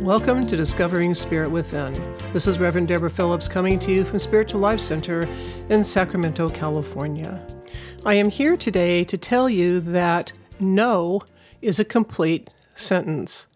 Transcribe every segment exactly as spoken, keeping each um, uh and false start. Welcome to Discovering Spirit Within. This is Reverend Deborah Phillips coming to you from Spiritual Life Center in Sacramento, California. I am here today to tell you that no is a complete sentence.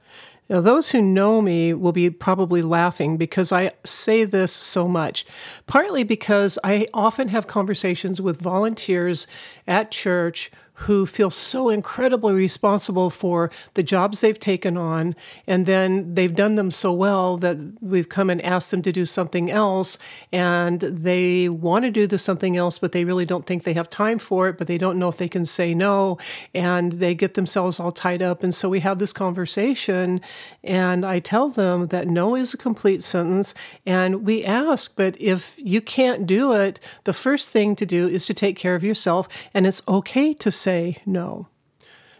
Now, those who know me will be probably laughing because I say this so much, partly because I often have conversations with volunteers at church who feel so incredibly responsible for the jobs they've taken on, and then they've done them so well that we've come and asked them to do something else, and they want to do the something else, but they really don't think they have time for it, but they don't know if they can say no, and they get themselves all tied up. And so we have this conversation, and I tell them that no is a complete sentence, and we ask, but if you can't do it, the first thing to do is to take care of yourself, and it's okay to say no.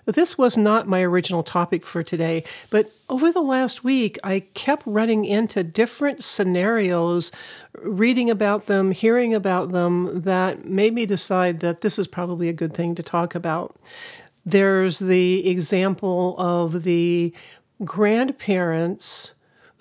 But this was not my original topic for today, but over the last week, I kept running into different scenarios, reading about them, hearing about them, that made me decide that this is probably a good thing to talk about. There's the example of the grandparents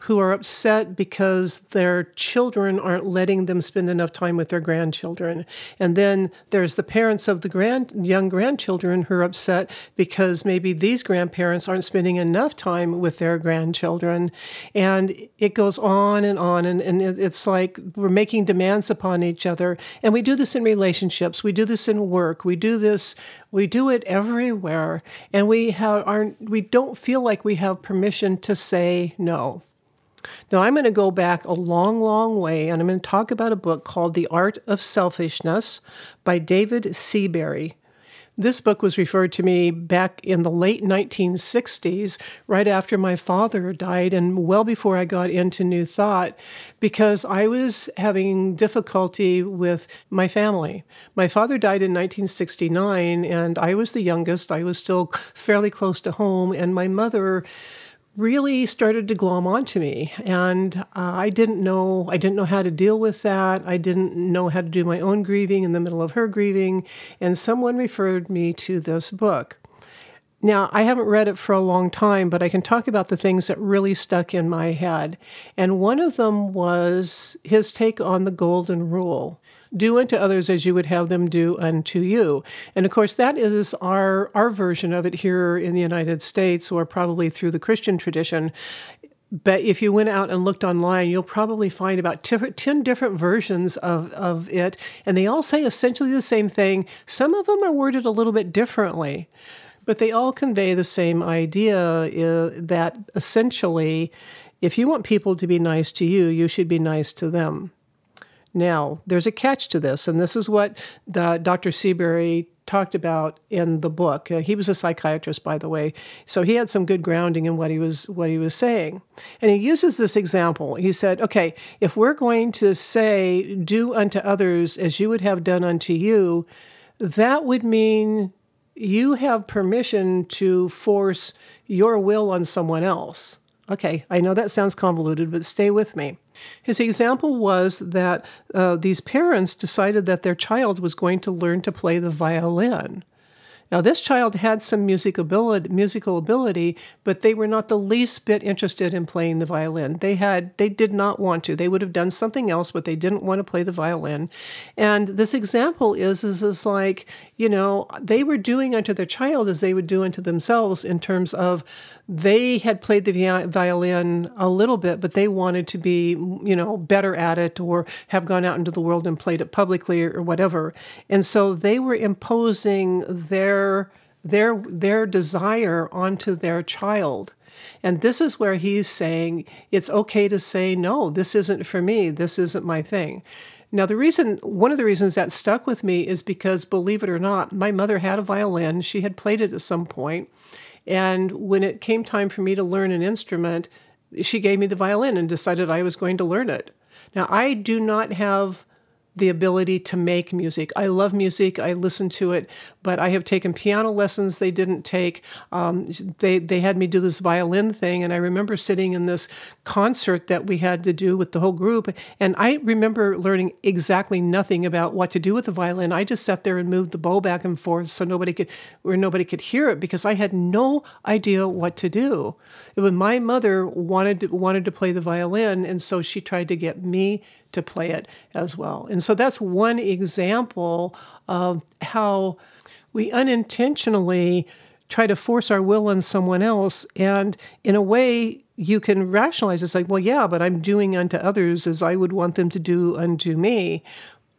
who are upset because their children aren't letting them spend enough time with their grandchildren. And then there's the parents of the grand, young grandchildren who are upset because maybe these grandparents aren't spending enough time with their grandchildren. And it goes on and on, and, and it's like we're making demands upon each other. And we do this in relationships. We do this in work. We do this, we do it everywhere. And we have aren't, we don't feel like we have permission to say no. Now, I'm going to go back a long, long way, and I'm going to talk about a book called The Art of Selfishness by David Seabury. This book was referred to me back in the late nineteen sixties, right after my father died and well before I got into New Thought, because I was having difficulty with my family. My father died in nineteen sixty-nine, and I was the youngest. I was still fairly close to home, and my mother really started to glom onto me. And uh, I didn't know, I didn't know how to deal with that. I didn't know how to do my own grieving in the middle of her grieving. And someone referred me to this book. Now, I haven't read it for a long time, but I can talk about the things that really stuck in my head. And one of them was his take on the golden rule. Do unto others as you would have them do unto you. And of course, that is our, our version of it here in the United States, or probably through the Christian tradition. But if you went out and looked online, you'll probably find about ten different versions of, of it. And they all say essentially the same thing. Some of them are worded a little bit differently, but they all convey the same idea uh, that essentially, if you want people to be nice to you, you should be nice to them. Now, there's a catch to this, and this is what the, Doctor Seabury talked about in the book. Uh, he was a psychiatrist, by the way, so he had some good grounding in what he was what he was saying. And he uses this example. He said, okay, if we're going to say, do unto others as you would have done unto you, that would mean you have permission to force your will on someone else. Okay, I know that sounds convoluted, but stay with me. His example was that uh, these parents decided that their child was going to learn to play the violin. Now, this child had some music ability, musical ability, but they were not the least bit interested in playing the violin. They had, they did not want to. They would have done something else, but they didn't want to play the violin. And this example is, is, is like, you know, they were doing unto their child as they would do unto themselves, in terms of they had played the violin a little bit, but they wanted to be, you know, better at it, or have gone out into the world and played it publicly, or whatever. And so they were imposing their Their, their desire onto their child. And this is where he's saying, it's okay to say, no, this isn't for me. This isn't my thing. Now, the reason, one of the reasons that stuck with me is because, believe it or not, my mother had a violin. She had played it at some point. And when it came time for me to learn an instrument, she gave me the violin and decided I was going to learn it. Now, I do not have the ability to make music. I love music. I listen to it, but I have taken piano lessons they didn't take. Um, they, they had me do this violin thing, and I remember sitting in this concert that we had to do with the whole group, and I remember learning exactly nothing about what to do with the violin. I just sat there and moved the bow back and forth so nobody could, or nobody could hear it, because I had no idea what to do. It was my mother wanted to, wanted to play the violin, and so she tried to get me to play it as well. And so that's one example of how we unintentionally try to force our will on someone else. And in a way, you can rationalize. It's like, well, yeah, but I'm doing unto others as I would want them to do unto me.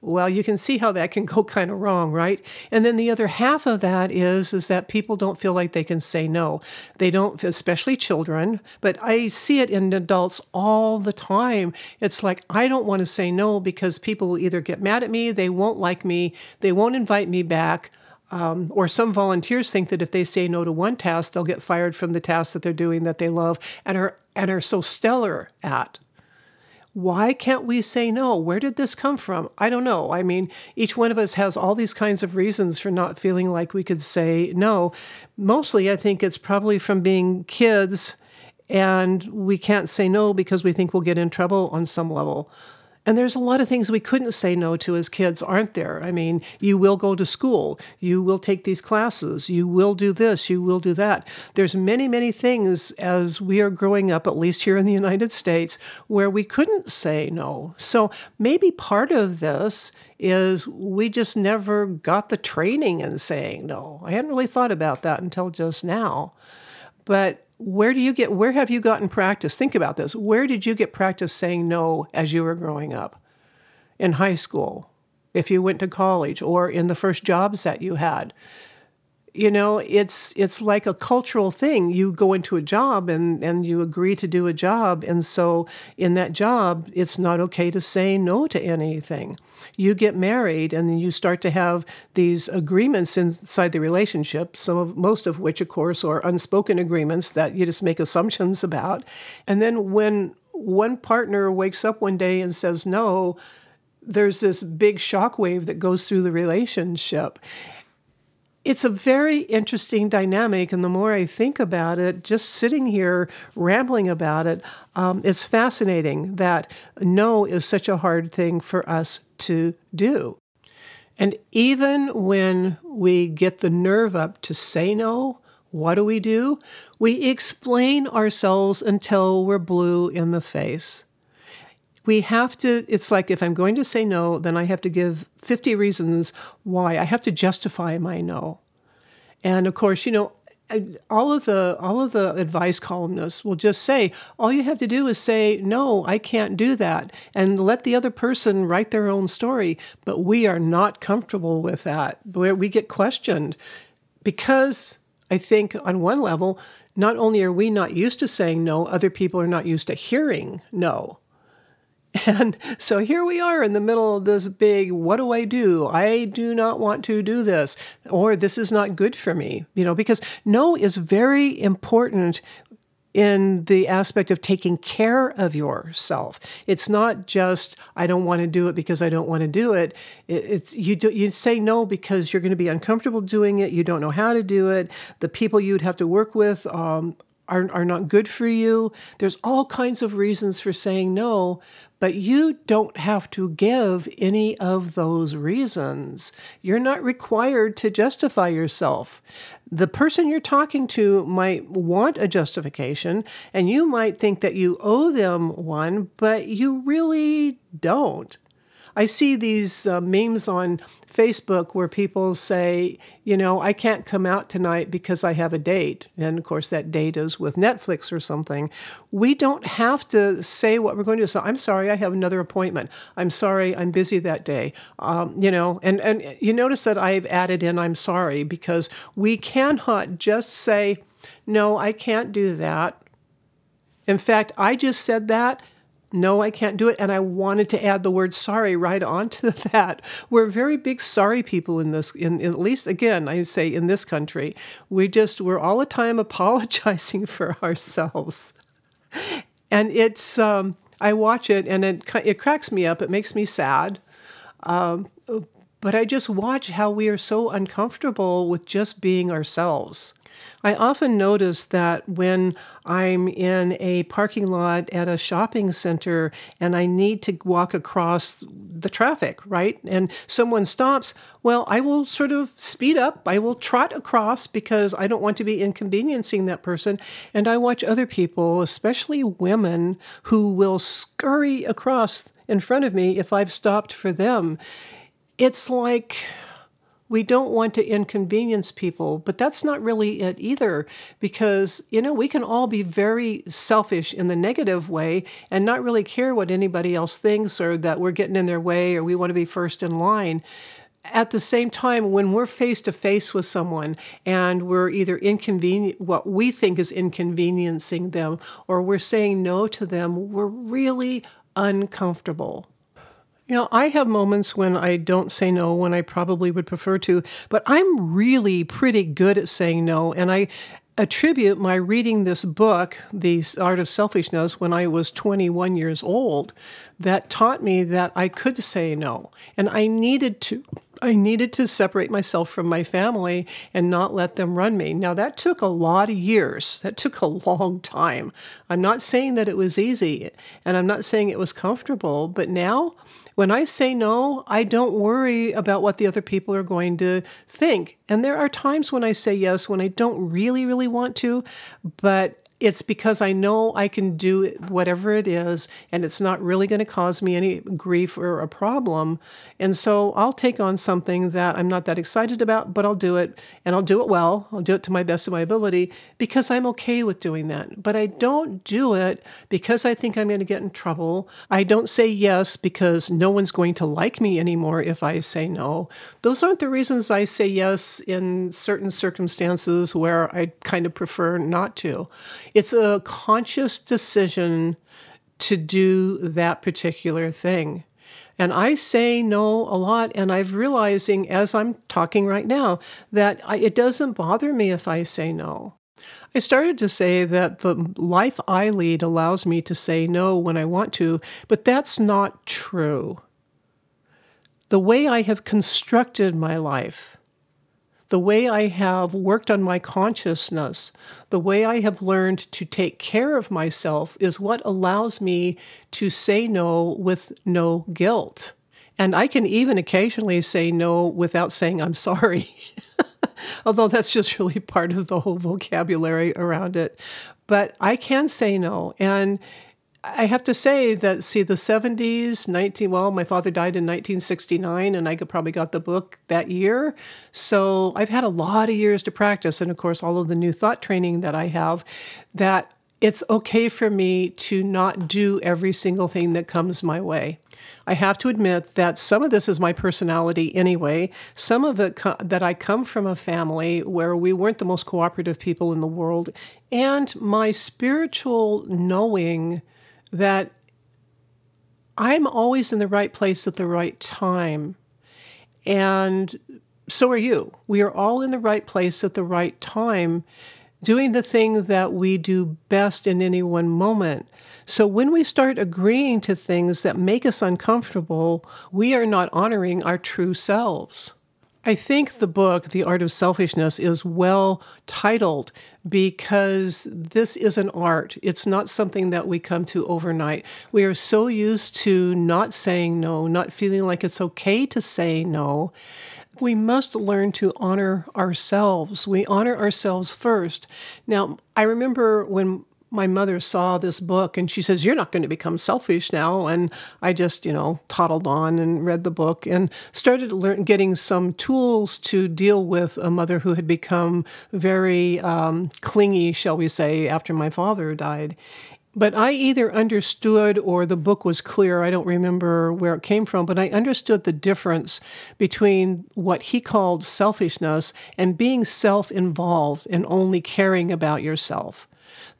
Well, you can see how that can go kind of wrong, right? And then the other half of that is, is that people don't feel like they can say no. They don't, especially children, but I see it in adults all the time. It's like, I don't want to say no because people will either get mad at me, they won't like me, they won't invite me back. Um, or some volunteers think that if they say no to one task, they'll get fired from the task that they're doing that they love and are, and are so stellar at. Why can't we say no? Where did this come from? I don't know. I mean, each one of us has all these kinds of reasons for not feeling like we could say no. Mostly, I think it's probably from being kids, and we can't say no because we think we'll get in trouble on some level. And there's a lot of things we couldn't say no to as kids, aren't there? I mean, you will go to school, you will take these classes, you will do this, you will do that. There's many, many things as we are growing up, at least here in the United States, where we couldn't say no. So maybe part of this is we just never got the training in saying no. I hadn't really thought about that until just now. But Where do you get, where have you gotten practice? Think about this. Where did you get practice saying no as you were growing up? In high school, if you went to college, or in the first jobs that you had? You know, it's it's like a cultural thing. You go into a job and, and you agree to do a job. And so in that job, it's not okay to say no to anything. You get married and then you start to have these agreements inside the relationship, some of, most of which, of course, are unspoken agreements that you just make assumptions about. And then when one partner wakes up one day and says no, there's this big shockwave that goes through the relationship. It's a very interesting dynamic, and the more I think about it, just sitting here rambling about it, um, it's fascinating that no is such a hard thing for us to do. And even when we get the nerve up to say no, what do we do? We explain ourselves until we're blue in the face. We have to, it's like if I'm going to say no, then I have to give fifty reasons why. I have to justify my no. And of course, you know, all of the all of the advice columnists will just say, all you have to do is say, no, I can't do that, and let the other person write their own story. But we are not comfortable with that. We get questioned because I think on one level, not only are we not used to saying no, other people are not used to hearing no. And so here we are in the middle of this big, what do I do? I do not want to do this, or this is not good for me, you know, because no is very important in the aspect of taking care of yourself. It's not just, I don't want to do it because I don't want to do it. It's you do, you say no because you're going to be uncomfortable doing it. You don't know how to do it. The people you'd have to work with um, are, are not good for you. There's all kinds of reasons for saying no, but you don't have to give any of those reasons. You're not required to justify yourself. The person you're talking to might want a justification, and you might think that you owe them one, but you really don't. I see these uh, memes on Facebook where people say, you know, I can't come out tonight because I have a date. And of course, that date is with Netflix or something. We don't have to say what we're going to do. So I'm sorry, I have another appointment. I'm sorry, I'm busy that day. Um, you know, and, and you notice that I've added in I'm sorry, because we cannot just say, no, I can't do that. In fact, I just said that. No, I can't do it. And I wanted to add the word sorry right onto that. We're very big sorry people in this, in, in at least, again, I say in this country. We just, we're all the time apologizing for ourselves. And it's, um, I watch it and it, it cracks me up. It makes me sad. Um, But I just watch how we are so uncomfortable with just being ourselves. I often notice that when I'm in a parking lot at a shopping center and I need to walk across the traffic, right? And someone stops, well, I will sort of speed up. I will trot across because I don't want to be inconveniencing that person. And I watch other people, especially women, who will scurry across in front of me if I've stopped for them. It's like, we don't want to inconvenience people, but that's not really it either, because, you know, we can all be very selfish in the negative way and not really care what anybody else thinks or that we're getting in their way or we want to be first in line. At the same time, when we're face to face with someone and we're either inconvenient, what we think is inconveniencing them, or we're saying no to them, we're really uncomfortable. You know, I have moments when I don't say no when I probably would prefer to, but I'm really pretty good at saying no. And I attribute my reading this book, The Art of Selfishness, when I was twenty-one years old, that taught me that I could say no. And I needed to. I needed to separate myself from my family and not let them run me. Now, that took a lot of years. That took a long time. I'm not saying that it was easy, and I'm not saying it was comfortable, but now, when I say no, I don't worry about what the other people are going to think. And there are times when I say yes, when I don't really, really want to, but it's because I know I can do whatever it is, and it's not really going to cause me any grief or a problem. And so I'll take on something that I'm not that excited about, but I'll do it, and I'll do it well. I'll do it to my best of my ability because I'm okay with doing that. But I don't do it because I think I'm going to get in trouble. I don't say yes because no one's going to like me anymore if I say no. Those aren't the reasons I say yes in certain circumstances where I kind of prefer not to. It's a conscious decision to do that particular thing. And I say no a lot, and I'm realizing as I'm talking right now that I, it doesn't bother me if I say no. I started to say that the life I lead allows me to say no when I want to, but that's not true. The way I have constructed my life, the way I have worked on my consciousness, the way I have learned to take care of myself is what allows me to say no with no guilt. And I can even occasionally say no without saying I'm sorry, although that's just really part of the whole vocabulary around it. But I can say no. And I have to say that, see, the seventies, nineteen well, my father died in nineteen sixty-nine, and I could probably got the book that year. So I've had a lot of years to practice, and of course, all of the New Thought training that I have, that it's okay for me to not do every single thing that comes my way. I have to admit that some of this is my personality anyway. Some of it co- that I come from a family where we weren't the most cooperative people in the world, and my spiritual knowing that I'm always in the right place at the right time. And so are you. We are all in the right place at the right time, doing the thing that we do best in any one moment. So when we start agreeing to things that make us uncomfortable, we are not honoring our true selves. I think the book, The Art of Selfishness, is well titled because this is an art. It's not something that we come to overnight. We are so used to not saying no, not feeling like it's okay to say no. We must learn to honor ourselves. We honor ourselves first. Now, I remember when my mother saw this book and she says, "You're not going to become selfish now." And I just, you know, toddled on and read the book and started learn- getting some tools to deal with a mother who had become very um, clingy, shall we say, after my father died. But I either understood or the book was clear. I don't remember where it came from, but I understood the difference between what he called selfishness and being self-involved and only caring about yourself.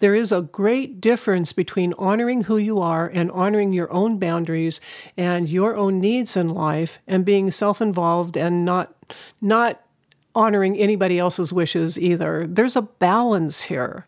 There is a great difference between honoring who you are and honoring your own boundaries and your own needs in life and being self-involved and not not honoring anybody else's wishes either. There's a balance here.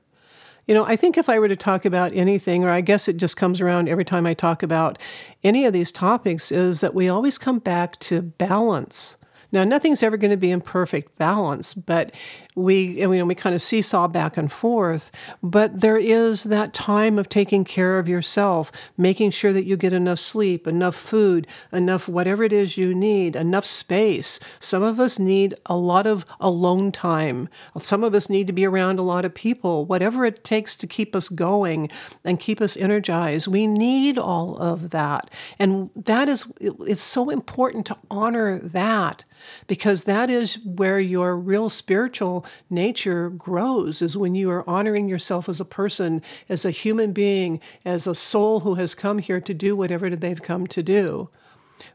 You know, I think if I were to talk about anything, or I guess it just comes around every time I talk about any of these topics, is that we always come back to balance. Now, nothing's ever going to be in perfect balance, but we, you know, we kind of seesaw back and forth. But there is that time of taking care of yourself, making sure that you get enough sleep, enough food, enough whatever it is you need, enough space. Some of us need a lot of alone time. Some of us need to be around a lot of people. Whatever it takes to keep us going and keep us energized, we need all of that. And that is, it's so important to honor that. Because that is where your real spiritual nature grows, is when you are honoring yourself as a person, as a human being, as a soul who has come here to do whatever they've come to do.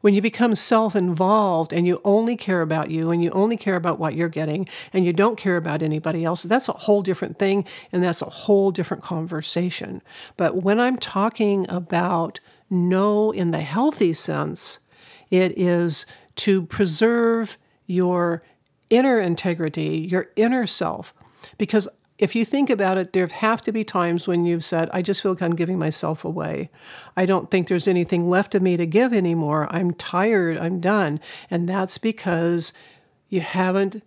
When you become self-involved and you only care about you and you only care about what you're getting and you don't care about anybody else, that's a whole different thing and that's a whole different conversation. But when I'm talking about no in the healthy sense, it is to preserve your inner integrity, your inner self. Because if you think about it, there have to be times when you've said, I just feel like I'm giving myself away. I don't think there's anything left of me to give anymore. I'm tired. I'm done. And that's because you haven't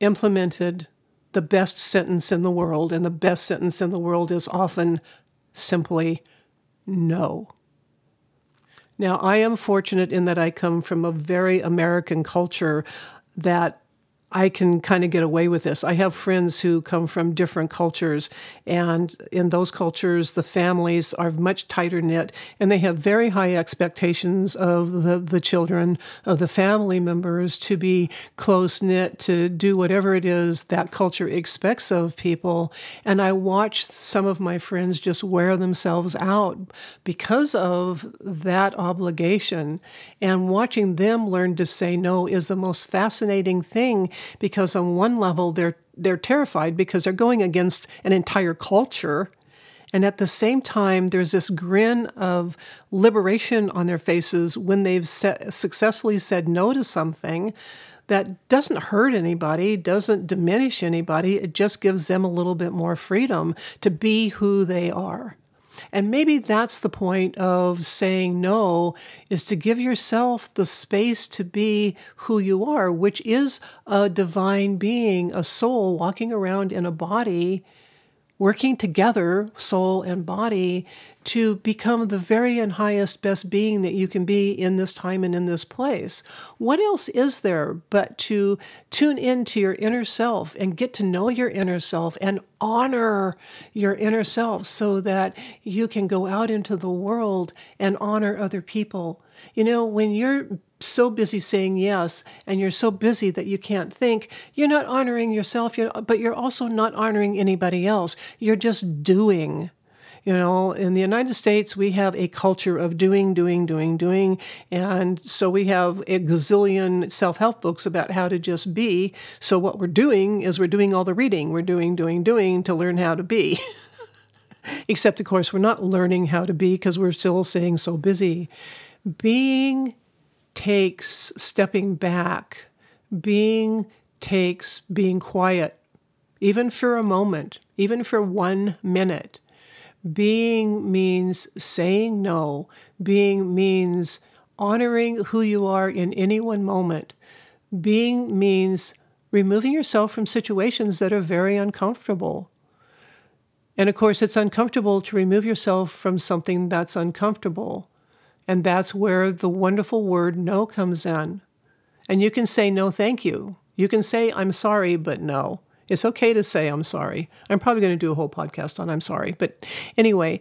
implemented the best sentence in the world. And the best sentence in the world is often simply no. Now, I am fortunate in that I come from a very American culture that I can kind of get away with this. I have friends who come from different cultures, and in those cultures, the families are much tighter knit, and they have very high expectations of the, the children, of the family members, to be close knit, to do whatever it is that culture expects of people. And I watched some of my friends just wear themselves out because of that obligation. And watching them learn to say no is the most fascinating thing, because on one level they're they're terrified because they're going against an entire culture. And at the same time, there's this grin of liberation on their faces when they've set, successfully said no to something that doesn't hurt anybody, doesn't diminish anybody. It just gives them a little bit more freedom to be who they are. And maybe that's the point of saying no, is to give yourself the space to be who you are, which is a divine being, a soul walking around in a body, working together, soul and body, to become the very and highest best being that you can be in this time and in this place. What else is there but to tune into your inner self and get to know your inner self and honor your inner self so that you can go out into the world and honor other people? You know, when you're so busy saying yes, and you're so busy that you can't think, you're not honoring yourself, you're, but you're also not honoring anybody else. You're just doing. You know, in the United States, we have a culture of doing, doing, doing, doing. And so we have a gazillion self-help books about how to just be. So what we're doing is we're doing all the reading. We're doing, doing, doing to learn how to be. Except, of course, we're not learning how to be because we're still staying so busy. Being takes stepping back. Being takes being quiet, even for a moment, even for one minute. Being means saying no. Being means honoring who you are in any one moment. Being means removing yourself from situations that are very uncomfortable. And of course, it's uncomfortable to remove yourself from something that's uncomfortable. And that's where the wonderful word no comes in. And you can say, no, thank you. You can say, I'm sorry, but no. It's okay to say, I'm sorry. I'm probably going to do a whole podcast on I'm sorry. But anyway,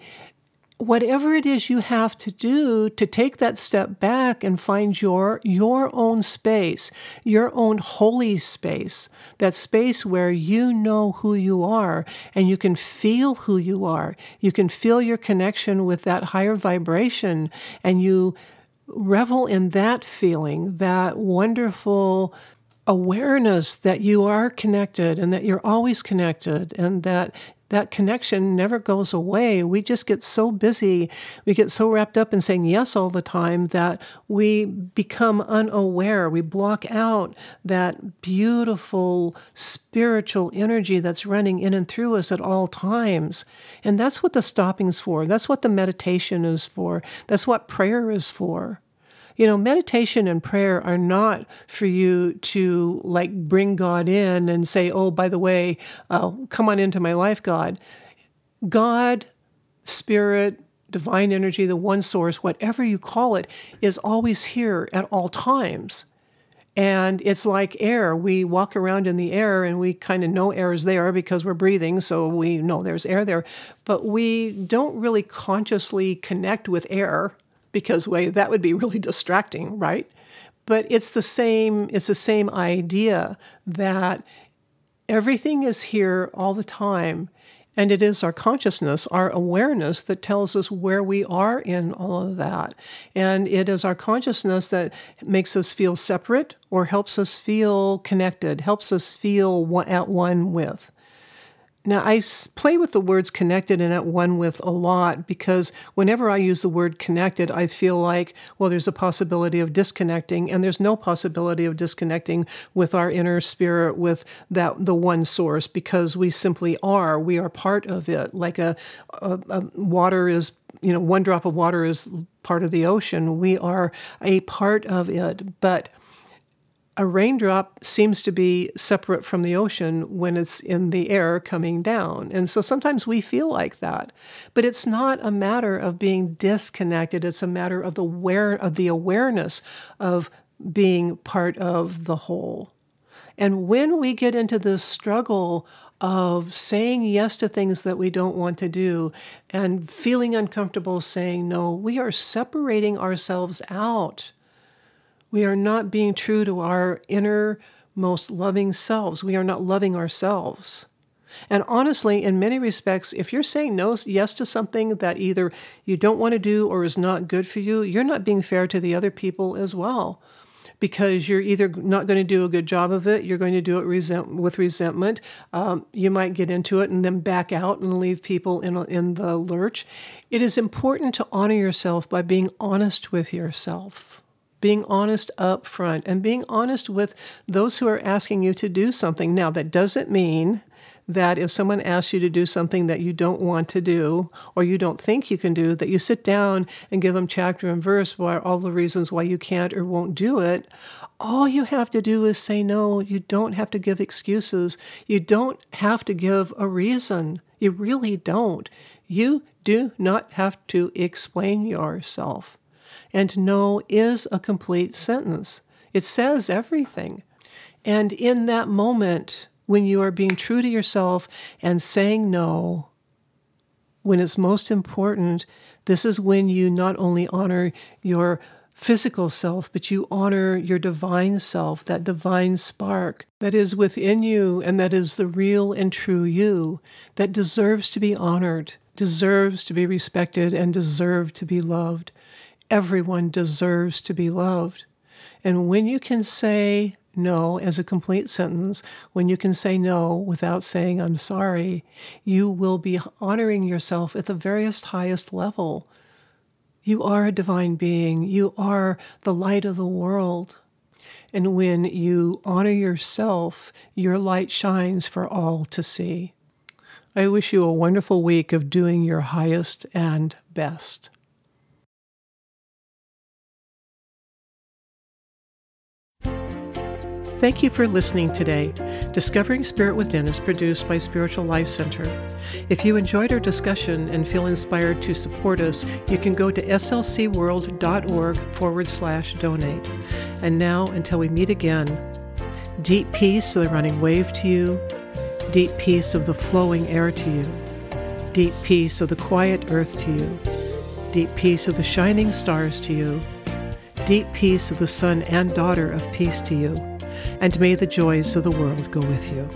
whatever it is you have to do to take that step back and find your, your own space, your own holy space, that space where you know who you are and you can feel who you are. You can feel your connection with that higher vibration and you revel in that feeling, that wonderful awareness that you are connected and that you're always connected and that that connection never goes away. We just get so busy. We get so wrapped up in saying yes all the time that we become unaware. We block out that beautiful spiritual energy that's running in and through us at all times. And that's what the stopping's for. That's what the meditation is for. That's what prayer is for. You know, meditation and prayer are not for you to like bring God in and say, oh, by the way, uh, come on into my life, God. God, Spirit, divine energy, the one source, whatever you call it, is always here at all times. And it's like air. We walk around in the air and we kind of know air is there because we're breathing, so we know there's air there. But we don't really consciously connect with air because wait, that would be really distracting, right? But it's the same, it's the same idea that everything is here all the time. And it is our consciousness, our awareness that tells us where we are in all of that. And it is our consciousness that makes us feel separate or helps us feel connected, helps us feel at one with. Now, I play with the words connected and at one with a lot because whenever I use the word connected, I feel like, well, there's a possibility of disconnecting, and there's no possibility of disconnecting with our inner spirit, with that the one source, because we simply are. We are part of it. Like a, a, a water is, you know, one drop of water is part of the ocean. We are a part of it, but a raindrop seems to be separate from the ocean when it's in the air coming down. And so sometimes we feel like that. But it's not a matter of being disconnected. It's a matter of the aware, of the awareness of being part of the whole. And when we get into this struggle of saying yes to things that we don't want to do and feeling uncomfortable saying no, we are separating ourselves out. We are not being true to our innermost loving selves. We are not loving ourselves. And honestly, in many respects, if you're saying no, yes to something that either you don't want to do or is not good for you, you're not being fair to the other people as well. Because you're either not going to do a good job of it, you're going to do it resent- with resentment. Um, you might get into it and then back out and leave people in, in the lurch. It is important to honor yourself by being honest with yourself. Being honest up front and being honest with those who are asking you to do something. Now, that doesn't mean that if someone asks you to do something that you don't want to do or you don't think you can do, that you sit down and give them chapter and verse for all the reasons why you can't or won't do it. All you have to do is say no. You don't have to give excuses. You don't have to give a reason. You really don't. You do not have to explain yourself. And no is a complete sentence. It says everything. And in that moment, when you are being true to yourself and saying no, when it's most important, this is when you not only honor your physical self, but you honor your divine self, that divine spark that is within you and that is the real and true you that deserves to be honored, deserves to be respected, and deserves to be loved. Everyone deserves to be loved. And when you can say no as a complete sentence, when you can say no without saying I'm sorry, you will be honoring yourself at the veriest highest level. You are a divine being. You are the light of the world. And when you honor yourself, your light shines for all to see. I wish you a wonderful week of doing your highest and best. Thank you for listening today. Discovering Spirit Within is produced by Spiritual Life Center. If you enjoyed our discussion and feel inspired to support us, you can go to slcworld.org forward slash donate. And now, until we meet again, deep peace of the running wave to you, deep peace of the flowing air to you, deep peace of the quiet earth to you, deep peace of the shining stars to you, deep peace of the son and daughter of peace to you. And may the joys of the world go with you.